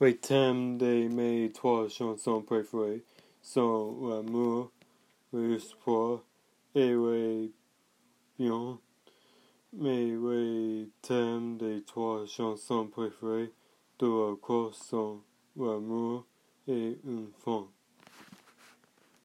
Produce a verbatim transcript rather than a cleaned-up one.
With time they made trois chansons préférées, sont l'amour, l'espoir et les biens. Mais les thèmes des trois chansons préférées de la course sont l'amour et une femme.